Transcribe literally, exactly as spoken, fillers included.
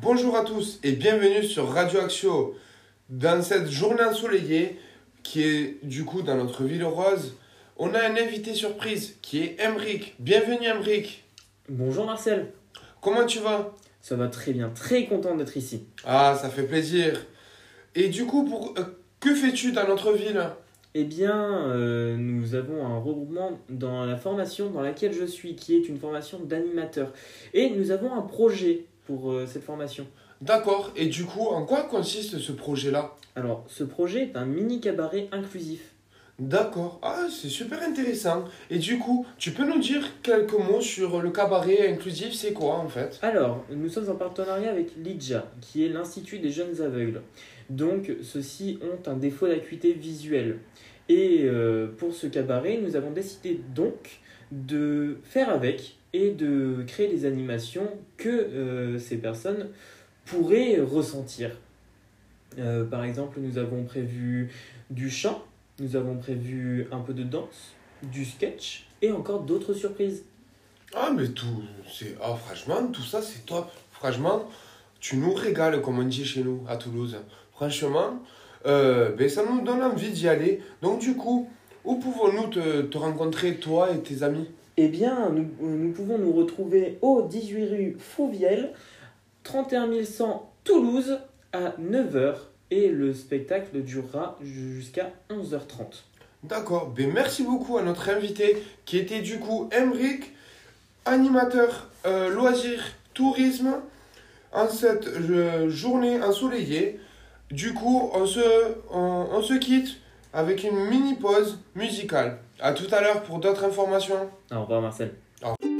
Bonjour à tous et bienvenue sur Radio-Axio. Dans cette journée ensoleillée, qui est du coup dans notre ville rose, on a un invité surprise qui est Aymeric. Bienvenue Aymeric. Bonjour Marcel. Comment tu vas? Ça va très bien, très content d'être ici. Ah, ça fait plaisir. Et du coup, pour, euh, que fais-tu dans notre ville? Eh bien, euh, nous avons un regroupement dans la formation dans laquelle je suis, qui est une formation d'animateur. Et nous avons un projet pour euh, cette formation. D'accord. Et du coup, en quoi consiste ce projet-là? Alors, ce projet est un mini-cabaret inclusif. D'accord. Ah, c'est super intéressant. Et du coup, tu peux nous dire quelques mots sur le cabaret inclusif, c'est quoi en fait? Alors, nous sommes en partenariat avec Lidja, qui est l'Institut des jeunes aveugles. Donc, ceux-ci ont un défaut d'acuité visuelle. Et euh, pour ce cabaret, nous avons décidé donc de faire avec et de créer des animations que euh, ces personnes pourraient ressentir. Euh, par exemple, nous avons prévu du chant. Nous avons prévu un peu de danse, du sketch et encore d'autres surprises. Ah mais tout, c'est ah, franchement, tout ça c'est top. Franchement, tu nous régales comme on dit chez nous à Toulouse. Franchement, euh, ben, ça nous donne envie d'y aller. Donc du coup, où pouvons-nous te, te rencontrer toi et tes amis? Eh bien, nous, nous pouvons nous retrouver au dix-huit rue Fouvielle, trente et un mille cent Toulouse à neuf heures. Et le spectacle durera jusqu'à onze heures trente. D'accord, ben merci beaucoup à notre invité qui était du coup Aymeric, animateur euh, loisirs, tourisme, en cette euh, journée ensoleillée. Du coup, on se, on, on se quitte avec une mini pause musicale. A tout à l'heure pour d'autres informations. Au revoir Marcel. Au revoir.